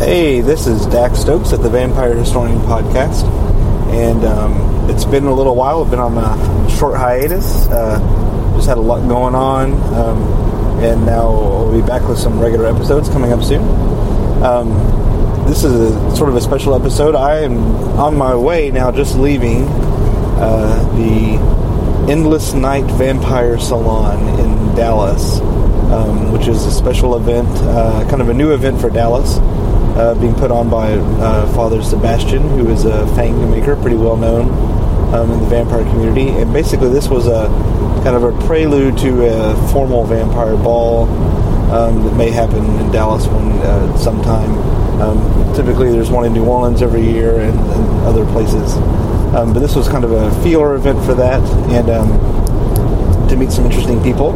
Hey, this is Dak Stokes at the Vampire Historian Podcast, and it's been a little while. I've been on a short hiatus, just had a lot going on, and now we'll be back with some regular episodes coming up soon. This is sort of a special episode. I am on my way now, just leaving the Endless Night Vampire Salon in Dallas, which is a special event, kind of a new event for Dallas, being put on by Father Sebastiaan, who is a fang maker, pretty well known in the vampire community. And basically this was a kind of a prelude to a formal vampire ball that may happen in Dallas sometime. Typically there's one in New Orleans every year and other places. But this was kind of a feeler event for that, and to meet some interesting people.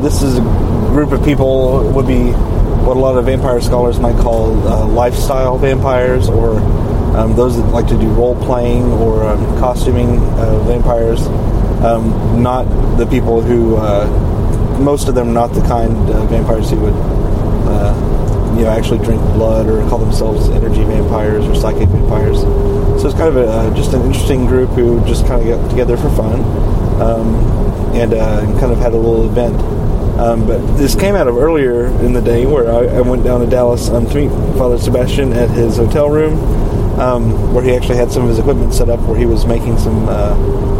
This is a group of people would be what a lot of vampire scholars might call lifestyle vampires, or those that like to do role-playing or costuming vampires. Not the people who, most of them, not the kind of vampires who would actually drink blood or call themselves energy vampires or psychic vampires. So it's kind of just an interesting group who just kind of got together for fun and kind of had a little event. But this came out of earlier in the day where I went down to Dallas to meet Father Sebastiaan at his hotel room, where he actually had some of his equipment set up where he was making some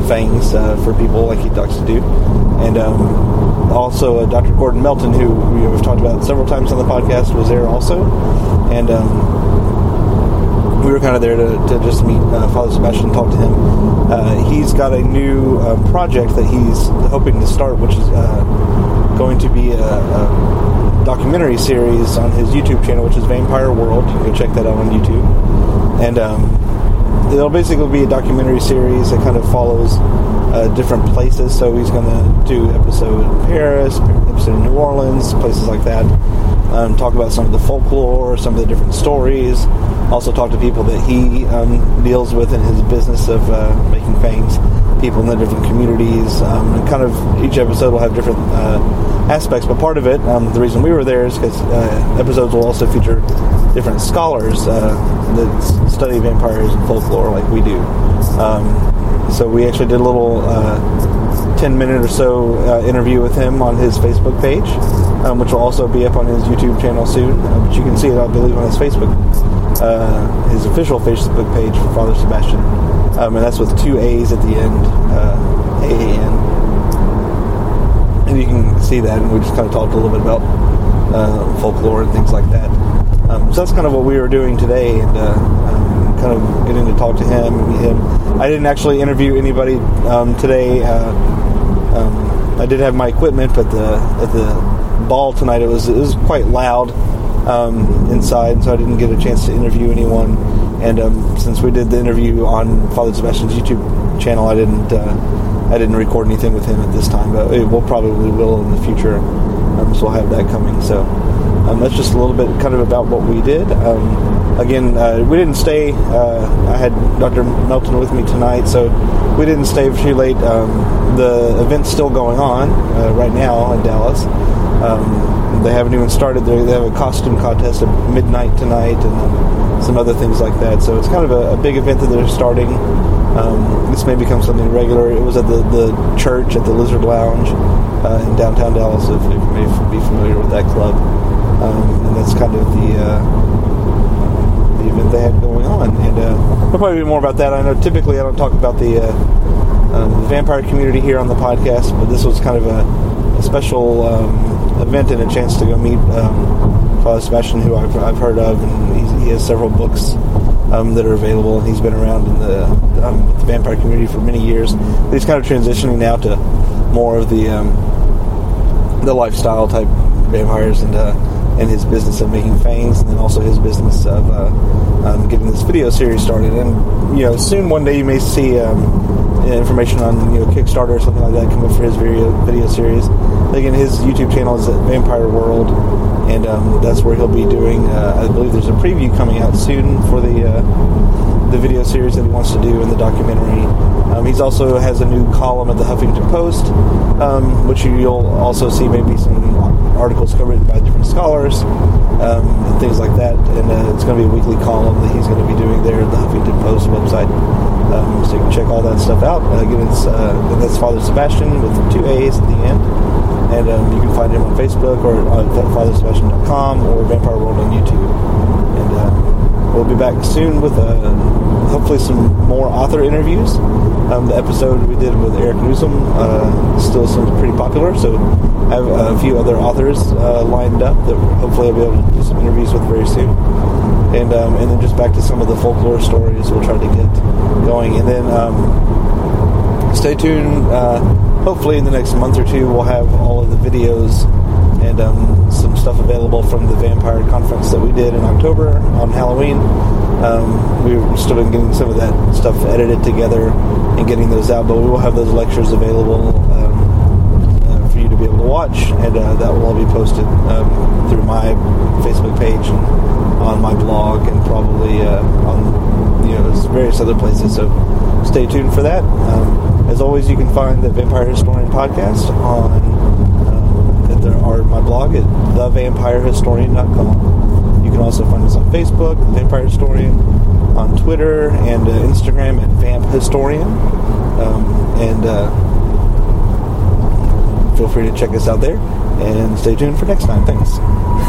fangs for people like he likes to do. And also Dr. Gordon Melton, who we've talked about several times on the podcast, was there also. And we were kind of there to just meet Father Sebastiaan and talk to him. He's got a new project that he's hoping to start, which is going to be a documentary series on his YouTube channel, which is Vampire World. You can check that out on YouTube. And it'll basically be a documentary series that kind of follows different places. So he's going to do episode in Paris, episode in New Orleans, places like that. Talk about some of the folklore, some of the different stories. Also talk to people that he deals with in his business of making fangs, people in the different communities. And kind of each episode will have different aspects, but part of it, the reason we were there is because episodes will also feature different scholars that study vampires and folklore like we do. So we actually did a little 10-minute or so interview with him on his Facebook page, which will also be up on his YouTube channel soon, but you can see it, I believe, on his Facebook, his official Facebook page for Father Sebastiaan, and that's with two A's at the end, A-A-N. And you can see that, and we just kind of talked a little bit about folklore and things like that. So that's kind of what we were doing today, and kind of getting to talk to him and meet him. I didn't actually interview anybody today. I did have my equipment, but at the ball tonight it was quite loud inside, so I didn't get a chance to interview anyone. And since we did the interview on Father Sebastiaan's YouTube channel, I didn't record anything with him at this time, but it will probably in the future, so we'll have that coming. So that's just a little bit kind of about what we did. Again, we didn't stay. I had Dr. Melton with me tonight, so we didn't stay too late. The event's still going on right now in Dallas. They haven't even started. They have a costume contest at midnight tonight and some other things like that. So it's kind of a big event that they're starting. This may become something regular. It was at the church at the Lizard Lounge in downtown Dallas, if you may be familiar with that club. And that's kind of the event they had going on. And there'll probably be more about that. I know typically I don't talk about the vampire community here on the podcast, but this was kind of a special event and a chance to go meet Father Sebastiaan, who I've heard of, and he has several books that are available, and he's been around in the vampire community for many years. But he's kind of transitioning now to more of the lifestyle type vampires, and his business of making fangs, and then also his business of getting this video series started. And soon one day you may see information on Kickstarter or something like that come up for his video series. Again, his YouTube channel is at Vampire World. And that's where he'll be doing, I believe there's a preview coming out soon for the video series that he wants to do in the documentary. He's also has a new column at the Huffington Post, which you'll also see maybe some articles co-written by different scholars. and things like that. And it's going to be a weekly column that he's going to be doing there at the Huffington Post website. So you can check all that stuff out. Again, it's that's Father Sebastiaan with two A's at the end. And you can find him on Facebook or on FatherSebastiaan.com or Vampire World on YouTube. And we'll be back soon with hopefully some more author interviews. The episode we did with Eric Newsom still seems pretty popular, so I have a few other authors lined up that hopefully I'll be able to do some interviews with very soon. And then just back to some of the folklore stories we'll try to get going. And then stay tuned. Hopefully in the next month or two we'll have all of the videos and some stuff available from the Vampire Conference that we did in October on Halloween. We've still been getting some of that stuff edited together and getting those out, but we will have those lectures available for you to be able to watch, and that will all be posted through my Facebook page and on my blog and probably on various other places, so stay tuned for that. As always, you can find the Vampire Historian Podcast on my blog at thevampirehistorian.com. You can also find us on Facebook, Vampire Historian, on Twitter and Instagram at Vamp Historian. Feel free to check us out there, and stay tuned for next time. Thanks.